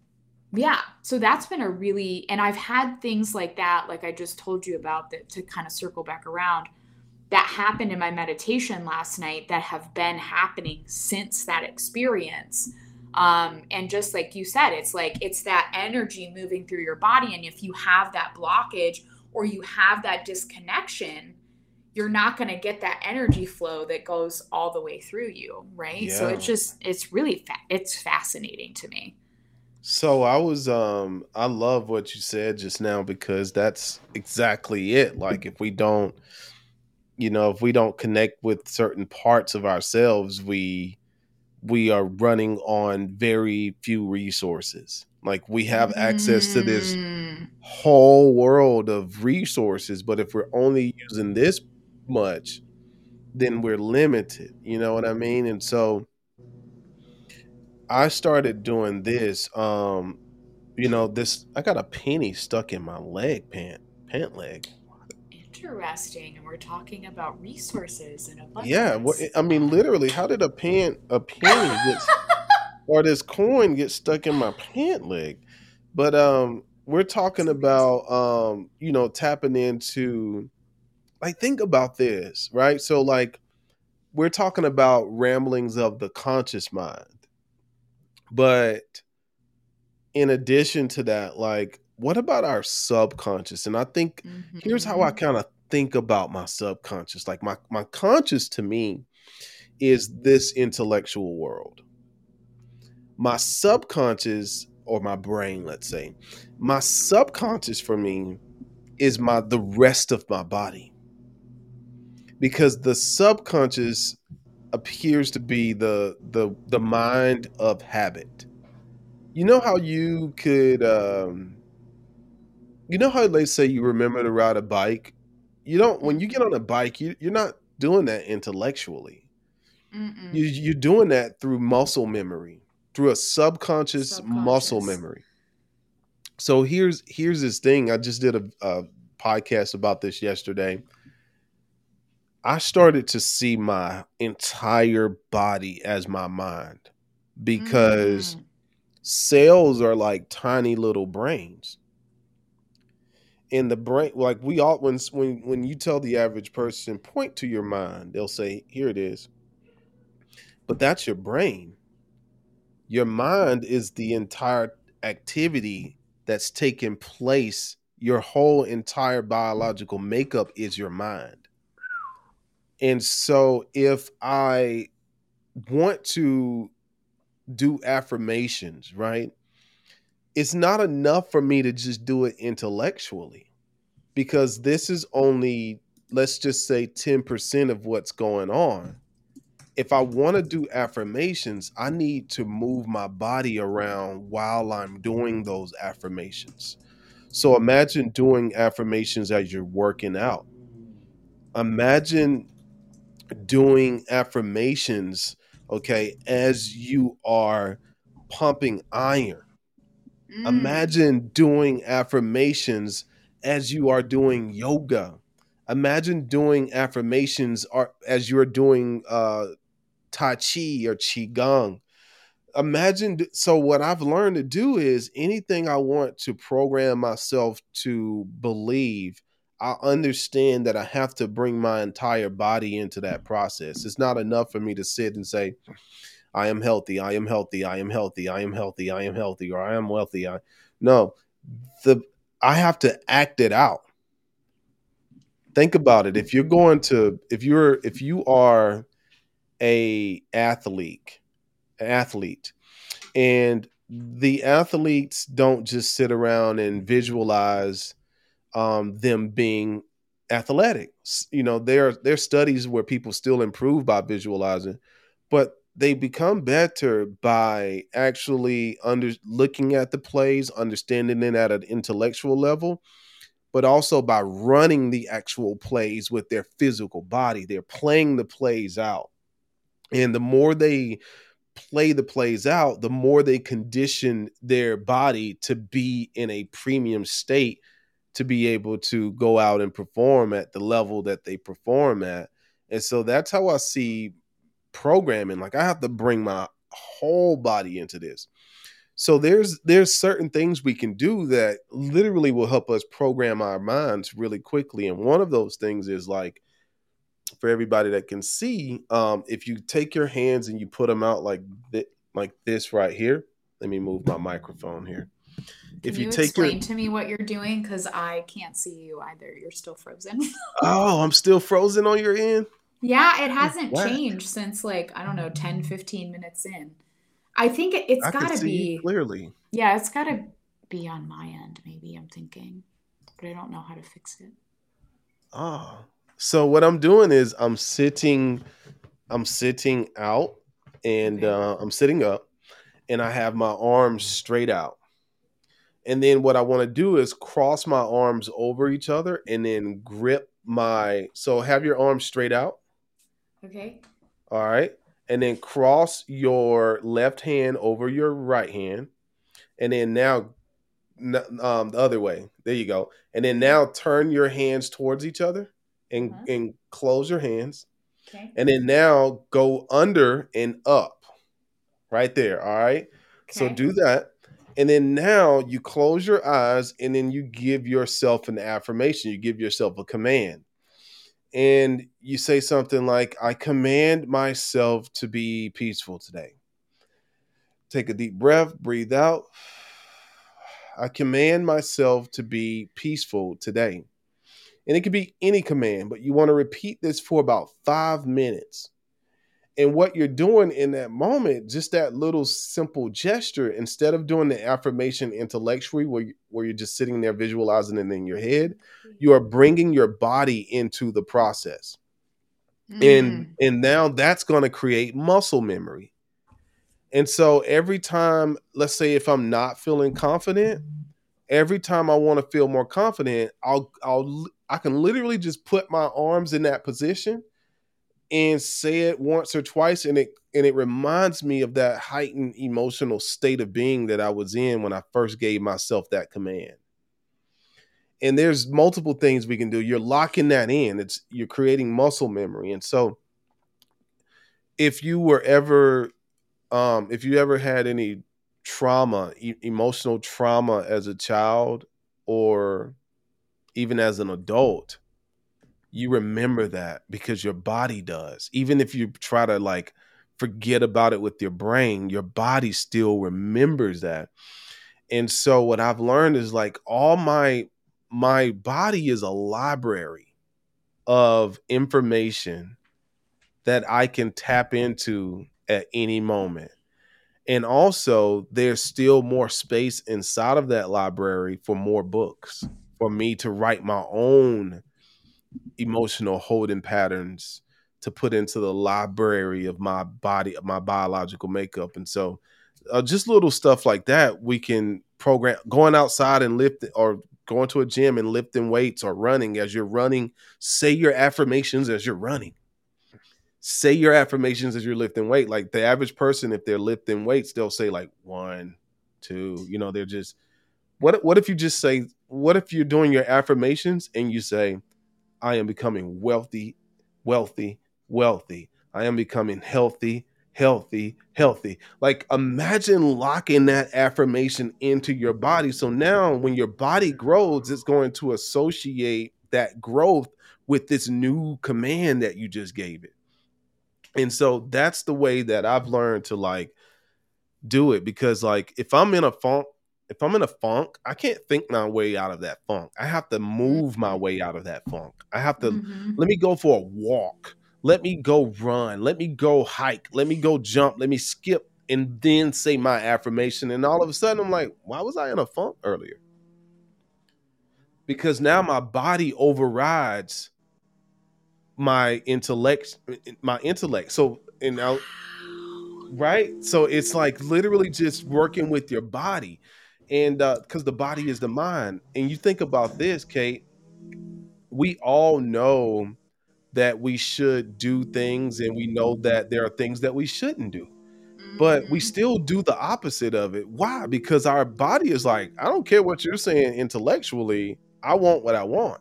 yeah. So that's been a really, and I've had things like that, like I just told you about, that to kind of circle back around, that happened in my meditation last night, that have been happening since that experience. Um, and just like you said, it's like, it's that energy moving through your body. And if you have that blockage, or you have that disconnection, you're not going to get that energy flow that goes all the way through you, right? Yeah. So it's just, it's really, fa- it's fascinating to me. So I was, um, I love what you said just now, because that's exactly it. Like if we don't, you know, if we don't connect with certain parts of ourselves, we, we are running on very few resources. Like we have access to this whole world of resources, but if we're only using this much, then we're limited. You know what I mean? And so I started doing this, um, you know, this, I got a penny stuck in my leg, pant, pant leg. Interesting. And we're talking about resources and abundance. Yeah. Well, I mean, literally, how did a pen, a penny get or this coin gets stuck in my pant leg? But um, we're talking about, um, you know, tapping into, like, think about this, right? So, like, we're talking about ramblings of the conscious mind. But in addition to that, like, what about our subconscious? And I think mm-hmm. here's how I kind of think about my subconscious. Like, my, my conscious to me is this intellectual world. My subconscious, or my brain, let's say, my subconscious for me is my the rest of my body, because the subconscious appears to be the the the mind of habit. You know how you could, um, you know how they say you remember to ride a bike. You don't when you get on a bike, you, you're not doing that intellectually. Mm-mm. You, you're doing that through muscle memory. Through a subconscious, subconscious muscle memory. So here's here's this thing. I just did a, a podcast about this yesterday. I started to see my entire body as my mind, because mm. cells are like tiny little brains. And the brain, like we all, when when when you tell the average person, point to your mind, they'll say, here it is. But that's your brain. Your mind is the entire activity that's taking place. Your whole entire biological makeup is your mind. And so if I want to do affirmations, right, it's not enough for me to just do it intellectually, because this is only, let's just say, ten percent of what's going on. If I want to do affirmations, I need to move my body around while I'm doing those affirmations. So imagine doing affirmations as you're working out. Imagine doing affirmations, okay, as you are pumping iron. Mm. Imagine doing affirmations as you are doing yoga. Imagine doing affirmations are, as you're doing uh, Tai Chi or Qigong. Imagine, so what I've learned to do is anything I want to program myself to believe, I understand that I have to bring my entire body into that process. It's not enough for me to sit and say, I am healthy, I am healthy, I am healthy, I am healthy, I am healthy, or I am wealthy. I... No, the I have to act it out. Think about it. If you're going to, if you're, if you are a athlete, athlete, and the athletes don't just sit around and visualize um, them being athletic. You know, there there are studies where people still improve by visualizing, but they become better by actually under looking at the plays, understanding it at an intellectual level, but also by running the actual plays with their physical body. They're playing the plays out. And the more they play the plays out, the more they condition their body to be in a premium state to be able to go out and perform at the level that they perform at. And so that's how I see programming. Like, I have to bring my whole body into this. So there's there's certain things we can do that literally will help us program our minds really quickly. And one of those things is, like, for everybody that can see, um, if you take your hands and you put them out like, th- like this right here. Let me move my microphone here. If you, you take explain your... to me what you're doing, because I can't see you either. You're still frozen. Oh, I'm still frozen on your end? Yeah, it hasn't what? changed since like, I don't know, ten, fifteen minutes in. I think it, it's got to be clearly. Yeah, it's got to be on my end. Maybe I'm thinking, but I don't know how to fix it. Oh, so what I'm doing is I'm sitting, I'm sitting out and okay. uh, I'm sitting up and I have my arms straight out. And then what I want to do is cross my arms over each other and then grip my, so have your arms straight out. Okay. All right. And then cross your left hand over your right hand. And then now um, the other way. There you go. And then now turn your hands towards each other and, uh-huh. and close your hands. Okay. And then now go under and up right there. All right. Okay. So do that. And then now you close your eyes and then you give yourself an affirmation. You give yourself a command. And you say something like, I command myself to be peaceful today. Take a deep breath, breathe out. I command myself to be peaceful today. And it could be any command, but you want to repeat this for about five minutes. And what you're doing in that moment, just that little simple gesture, instead of doing the affirmation intellectually where, you, where you're just sitting there visualizing it in your head, you are bringing your body into the process. Mm. And, and now that's going to create muscle memory. And so every time, let's say if I'm not feeling confident, every time I want to feel more confident, I'll, I'll, I can literally just put my arms in that position and say it once or twice, and it and it reminds me of that heightened emotional state of being that I was in when I first gave myself that command. And there's multiple things we can do. You're locking that in. It's you're creating muscle memory. And so if you were ever, um, if you ever had any trauma, e- emotional trauma as a child or even as an adult, you remember that because your body does. Even if you try to like forget about it with your brain, your body still remembers that. And so what I've learned is like all my, my body is a library of information that I can tap into at any moment. And also there's still more space inside of that library for more books for me to write my own emotional holding patterns to put into the library of my body, of my biological makeup. And so uh, just little stuff like that, we can program going outside and lift or going to a gym and lifting weights or running. As you're running, say your affirmations as you're running. Say your affirmations as you're lifting weight. Like the average person, if they're lifting weights, they'll say like one, two, you know, they're just, what, what if you just say, what if you're doing your affirmations and you say, I am becoming wealthy, wealthy, wealthy. I am becoming healthy, healthy, healthy. Like imagine locking that affirmation into your body. So now when your body grows, it's going to associate that growth with this new command that you just gave it. And so that's the way that I've learned to like do it, because like if I'm in a funk, If I'm in a funk, I can't think my way out of that funk. I have to move my way out of that funk. I have to, mm-hmm. let me go for a walk. Let me go run. Let me go hike. Let me go jump. Let me skip and then say my affirmation. And all of a sudden I'm like, why was I in a funk earlier? Because now my body overrides my intellect, my intellect. So, and now, right. So it's like literally just working with your body. And uh, because the body is the mind. And you think about this, Kate, we all know that we should do things and we know that there are things that we shouldn't do, but we still do the opposite of it. Why? Because our body is like, I don't care what you're saying intellectually. I want what I want.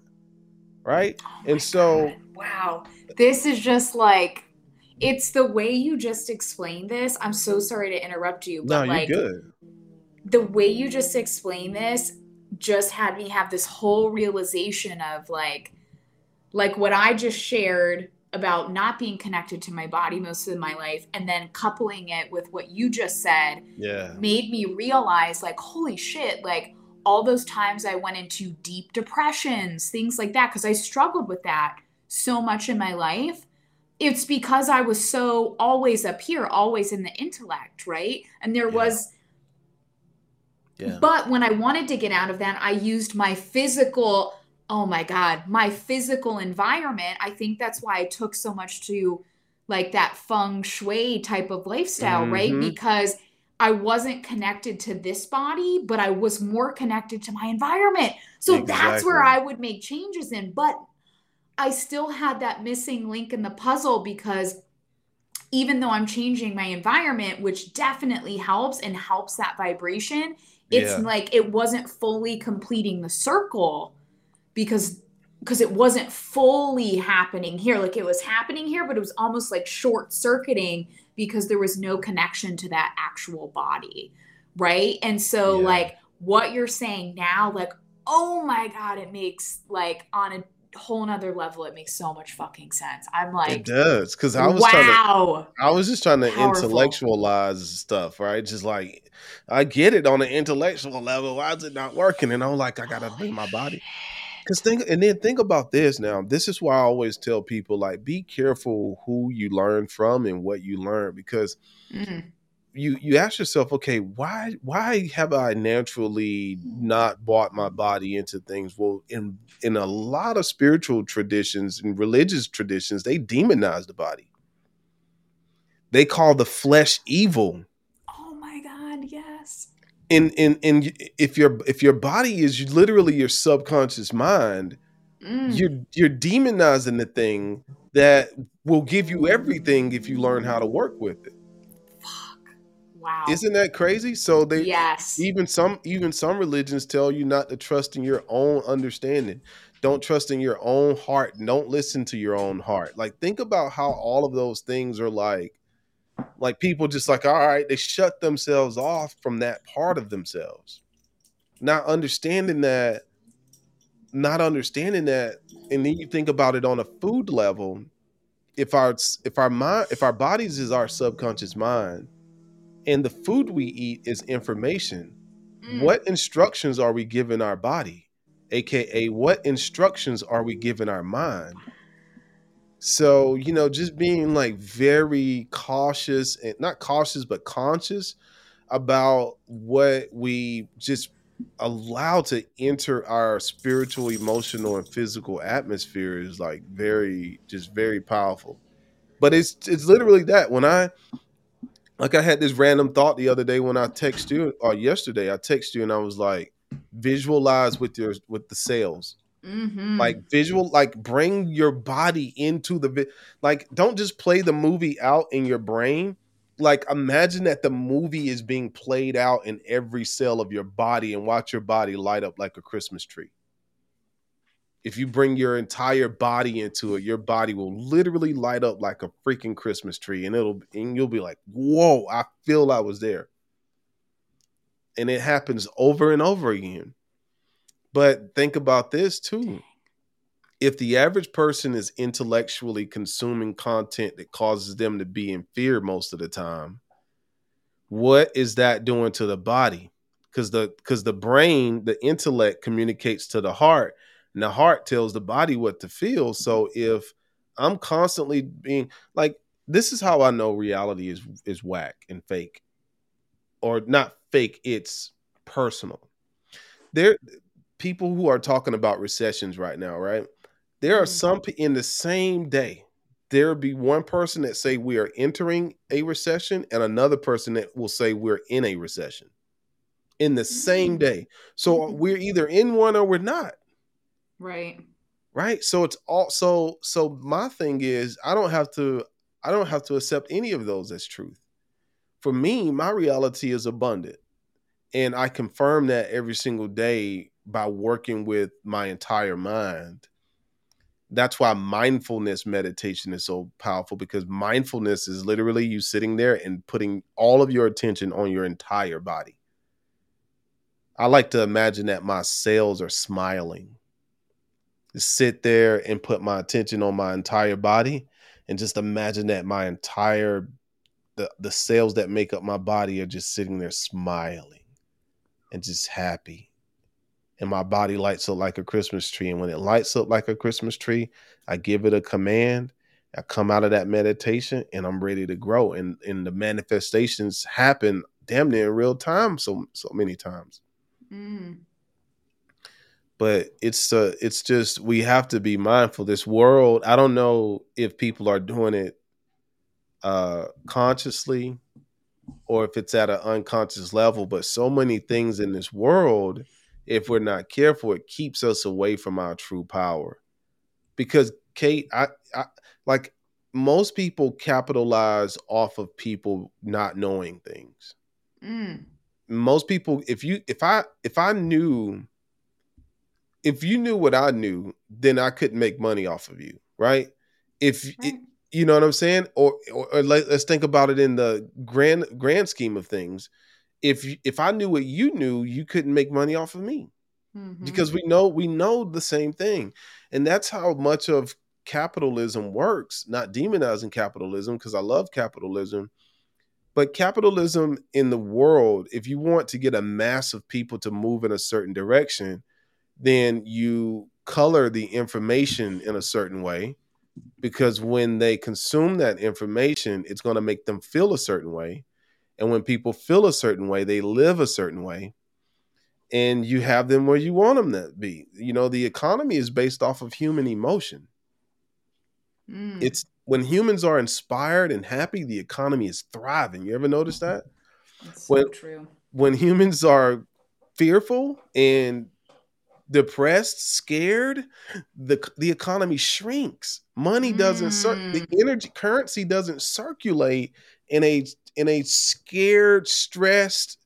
Right. Oh and so, God. Wow, this is just like, it's the way you just explained this. I'm so sorry to interrupt you. But no, you're like, good. The way you just explained this just had me have this whole realization of like, like what I just shared about not being connected to my body most of my life, and then coupling it with what you just said, yeah, made me realize like, holy shit, like all those times I went into deep depressions, things like that, because I struggled with that so much in my life. It's because I was so always up here, always in the intellect, right? And there yeah. was, yeah. but when I wanted to get out of that, I used my physical, oh my God, my physical environment. I think that's why I took so much to like that feng shui type of lifestyle, mm-hmm. right? Because I wasn't connected to this body, but I was more connected to my environment. So exactly. that's where I would make changes in. But I still had that missing link in the puzzle, because even though I'm changing my environment, which definitely helps and helps that vibration, it's yeah. like it wasn't fully completing the circle because because it wasn't fully happening here. Like it was happening here, but it was almost like short circuiting because there was no connection to that actual body, right? And so yeah. like what you're saying now, like, oh my God, it makes like on a whole nother level, it makes so much fucking sense. I'm like, it does, because I was wow, trying to, I was just trying to powerful. intellectualize stuff, right? Just like I get it on an intellectual level. Why is it not working? And I'm like, I gotta Holy do my body. Because think, and then think about this. Now, this is why I always tell people, like, be careful who you learn from and what you learn, because mm-hmm. you you ask yourself, okay, why why have I naturally not bought my body into things? Well, in in a lot of spiritual traditions and religious traditions, they demonize the body. They call the flesh evil. Oh my God, yes. And and and if your if your body is literally your subconscious mind, mm. you're you're demonizing the thing that will give you everything if you learn how to work with it. Wow. Isn't that crazy? So they yes. even some even some religions tell you not to trust in your own understanding. Don't trust in your own heart. Don't listen to your own heart. Like, think about how all of those things are like, like people just like, all right, they shut themselves off from that part of themselves. Not understanding that, not understanding that. And then you think about it on a food level. If our if our mind if our bodies is our subconscious mind, and the food we eat is information. Mm. What instructions are we giving our body? A K A what instructions are we giving our mind? So, you know, just being like very cautious and not cautious, but conscious about what we just allow to enter our spiritual, emotional, and physical atmosphere is like very, just very powerful. But it's, it's literally that when I, Like I had this random thought the other day when I texted you, or yesterday I texted you, and I was like, visualize with your with the sales, mm-hmm. like visual, like bring your body into the vi- like. Don't just play the movie out in your brain. Like imagine that the movie is being played out in every cell of your body, and watch your body light up like a Christmas tree. If you bring your entire body into it, your body will literally light up like a freaking Christmas tree, and it'll and you'll be like, "Whoa, I feel I was there." And it happens over and over again. But think about this too. If the average person is intellectually consuming content that causes them to be in fear most of the time, what is that doing to the body? Because the because the brain, the intellect communicates to the heart. And the heart tells the body what to feel. So if I'm constantly being like, this is how I know reality is, is whack and fake, or not fake. It's personal. There, people who are talking about recessions right now, right? There are some in the same day. There'll be one person that say we are entering a recession and another person that will say we're in a recession in the same day. So we're either in one or we're not. Right. Right. So it's all, so, so my thing is, I don't have to, I don't have to accept any of those as truth. For me, my reality is abundant. And I confirm that every single day by working with my entire mind. That's why mindfulness meditation is so powerful, because mindfulness is literally you sitting there and putting all of your attention on your entire body. I like to imagine that my cells are smiling. Sit there and put my attention on my entire body and just imagine that my entire, the, the cells that make up my body are just sitting there smiling and just happy and my body lights up like a Christmas tree. And when it lights up like a Christmas tree, I give it a command. I come out of that meditation and I'm ready to grow. And, and the manifestations happen damn near in real time so so many times. Mm. But it's uh, it's just, we have to be mindful. This world, I don't know if people are doing it uh, consciously or if it's at an unconscious level, but so many things in this world, if we're not careful, it keeps us away from our true power. Because Kate, I, I like most people capitalize off of people not knowing things. Mm. Most people, if you, if I, if I knew, if you knew what I knew, then I couldn't make money off of you, right? If right. It, you know what I'm saying, or or, or let, let's think about it in the grand grand scheme of things. If you, if I knew what you knew, you couldn't make money off of me. Mm-hmm. Because we know we know the same thing, and that's how much of capitalism works. Not demonizing capitalism, because I love capitalism, but capitalism in the world, if you want to get a mass of people to move in a certain direction, then you color the information in a certain way, because when they consume that information, it's going to make them feel a certain way. And when people feel a certain way, they live a certain way, and you have them where you want them to be. You know, the economy is based off of human emotion. Mm. It's when humans are inspired and happy, the economy is thriving. You ever notice that? That's when, so true. When humans are fearful and depressed, scared, the the economy shrinks. Money doesn't, mm. cir- the energy currency doesn't circulate in a in a scared, stressed,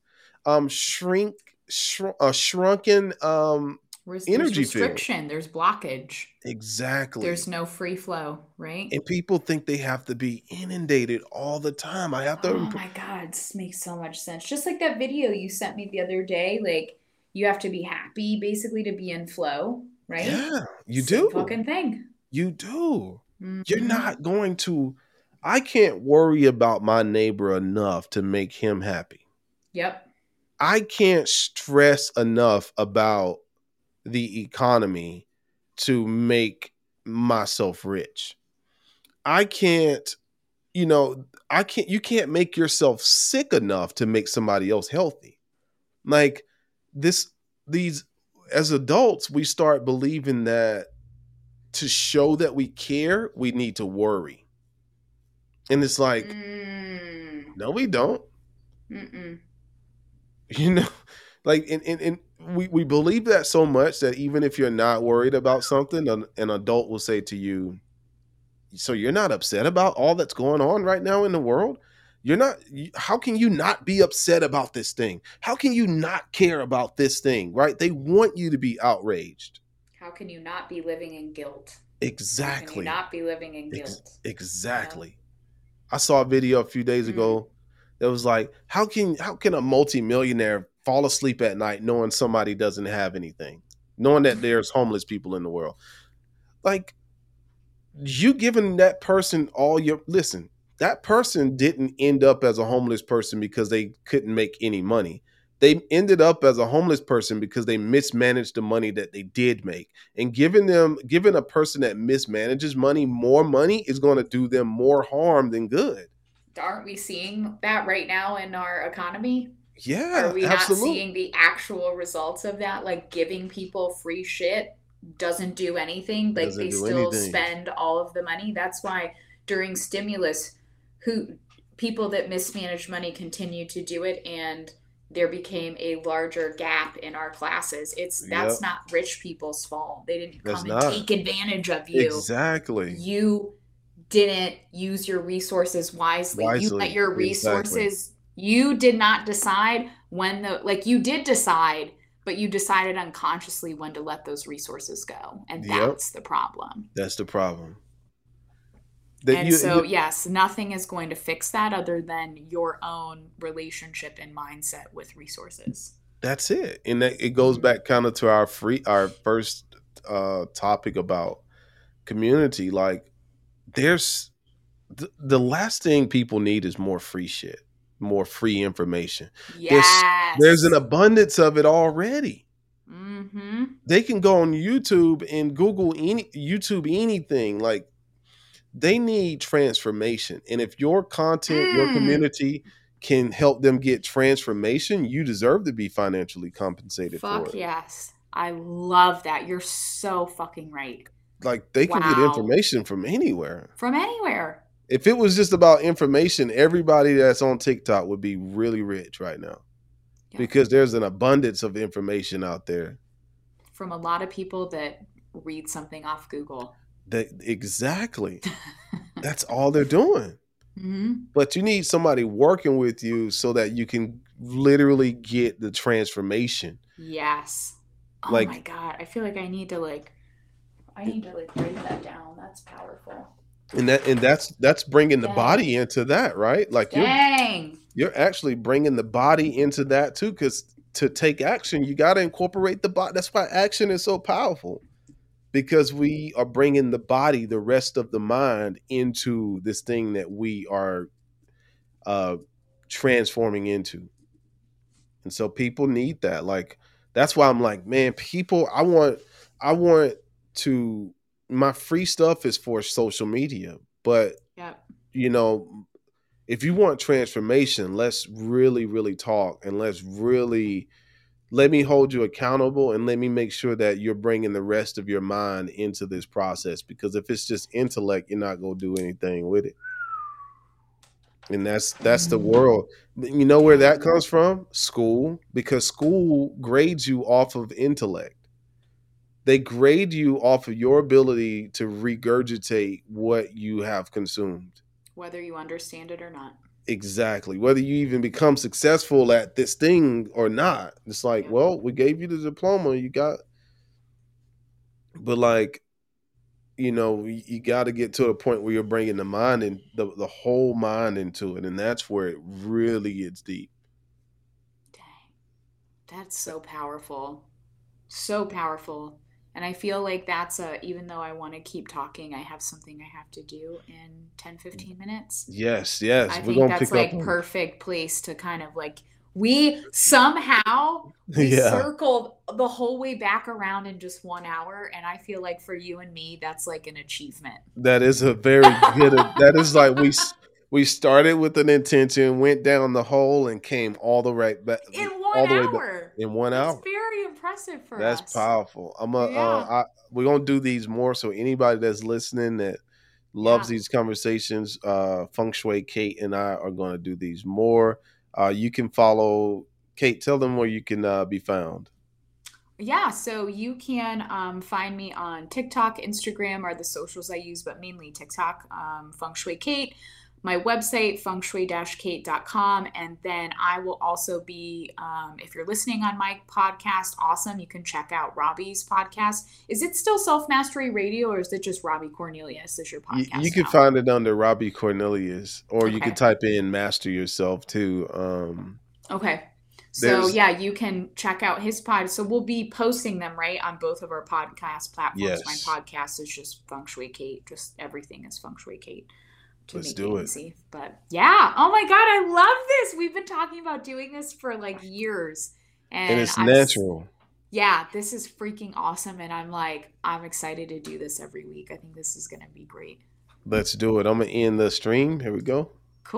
um, shrink, shr- a shrunken um, there's, energy there's restriction. Field. There's blockage. Exactly. There's no free flow, right? And people think they have to be inundated all the time. I have to. Oh my God, this makes so much sense. Just like that video you sent me the other day, like. You have to be happy, basically, to be in flow, right? Yeah, you Same do. Fucking thing. You do. Mm-hmm. You're not going to. I can't worry about my neighbor enough to make him happy. Yep. I can't stress enough about the economy to make myself rich. I can't. You know, I can't. You can't make yourself sick enough to make somebody else healthy. Like. This, these, as adults, we start believing that to show that we care, we need to worry. And it's like, mm. no, we don't. Mm-mm. You know, like, and, and, and we, we believe that so much that even if you're not worried about something, an, an adult will say to you, so you're not upset about all that's going on right now in the world? You're not, how can you not be upset about this thing? How can you not care about this thing, right? They want you to be outraged. How can you not be living in guilt? Exactly. How can you not be living in guilt? Ex- exactly. You know? I saw a video a few days ago mm-hmm. that was like, how can, how can a multimillionaire fall asleep at night knowing somebody doesn't have anything, knowing that there's homeless people in the world? Like, you giving that person all your, listen, that person didn't end up as a homeless person because they couldn't make any money. They ended up as a homeless person because they mismanaged the money that they did make. And giving them, giving a person that mismanages money more money is going to do them more harm than good. Aren't we seeing that right now in our economy? Yeah, Are we absolutely. not seeing the actual results of that? Like, giving people free shit doesn't do anything. Like, doesn't they still anything. spend all of the money. That's why during stimulus, who people that mismanaged money continued to do it, and there became a larger gap in our classes. It's that's yep. not rich people's fault. They didn't that's come not. and take advantage of you. Exactly. You didn't use your resources wisely. wisely. You let your resources, exactly. you did not decide when the, like you did decide, but you decided unconsciously when to let those resources go. And that's yep. the problem. That's the problem. And you, so, you, yes, nothing is going to fix that other than your own relationship and mindset with resources. That's it. And that, it goes back kind of to our free, our first uh, topic about community. Like, there's th- the last thing people need is more free shit, more free information. Yes. There's, there's an abundance of it already. Mm-hmm. they can go on YouTube and Google any YouTube, anything. Like, they need transformation. And if your content, mm. your community can help them get transformation, you deserve to be financially compensated Fuck for it. Yes. I love that. You're so fucking right. Like, they can wow. get information from anywhere. From anywhere. If it was just about information, everybody that's on TikTok would be really rich right now. Yeah. Because there's an abundance of information out there. From a lot of people that read something off Google. They, exactly. That's all they're doing. Mm-hmm. But you need somebody working with you so that you can literally get the transformation. Yes. Oh, like, my God. I feel like I need to like, I need to like write that down. That's powerful. And that and that's that's bringing the Dang. body into that, right? Like you're, Dang. you're actually bringing the body into that too, because to take action, you got to incorporate the body. That's why action is so powerful, because we are bringing the body, the rest of the mind, into this thing that we are uh, transforming into. And so people need that. Like, that's why I'm like, man, people, I want, I want to. My free stuff is for social media, but yep. you know, if you want transformation, let's really, really talk, and let's really, let me hold you accountable, and let me make sure that you're bringing the rest of your mind into this process, because if it's just intellect, you're not going to do anything with it. And that's, that's the world. You know where that comes from? School, because school grades you off of intellect. They grade you off of your ability to regurgitate what you have consumed. Whether you understand it or not. Exactly. Whether you even become successful at this thing or not. It's like, yeah. well, we gave you the diploma, you got, but like, you know, you, you got to get to a point where you're bringing the mind and the, the whole mind into it. And that's where it really gets deep. Dang. That's so powerful. So powerful. And I feel like that's a, even though I want to keep talking, I have something I have to do in ten, fifteen minutes. Yes, yes. I We're think that's pick like up. Perfect place to kind of like, we somehow we yeah. circled the whole way back around in just one hour. And I feel like for you and me, that's like an achievement. That is a very good, that is like we we started with an intention, went down the hole and came all the right back. In one all the hour. Way back, in one that's hour. Very impressive for that's us. Powerful. I'm a, yeah. uh, I, we're gonna do these more. So anybody that's listening that loves yeah. these conversations, uh, Feng Shui Kate and I are gonna do these more. Uh, you can follow Kate. Tell them where you can uh, be found. Yeah, so you can um, find me on TikTok, Instagram are the socials I use, but mainly TikTok. Um, Feng Shui Kate. My website, feng shui dash kate dot com. And then I will also be, um, if you're listening on my podcast, awesome. You can check out Robbie's podcast. Is it still Self Mastery Radio, or is it just Robbie Cornelius is your podcast? You, you can now? Find it under Robbie Cornelius, or okay. you can type in Master Yourself too. Um, okay. So yeah, you can check out his pod. So we'll be posting them right on both of our podcast platforms. Yes. My podcast is just Feng Shui Kate. Just everything is Feng Shui Kate. Let's do it. Easy. But yeah. Oh my God. I love this. We've been talking about doing this for like years. And, and it's I'm, natural. Yeah. This is freaking awesome. And I'm like, I'm excited to do this every week. I think this is going to be great. Let's do it. I'm going to end the stream. Here we go.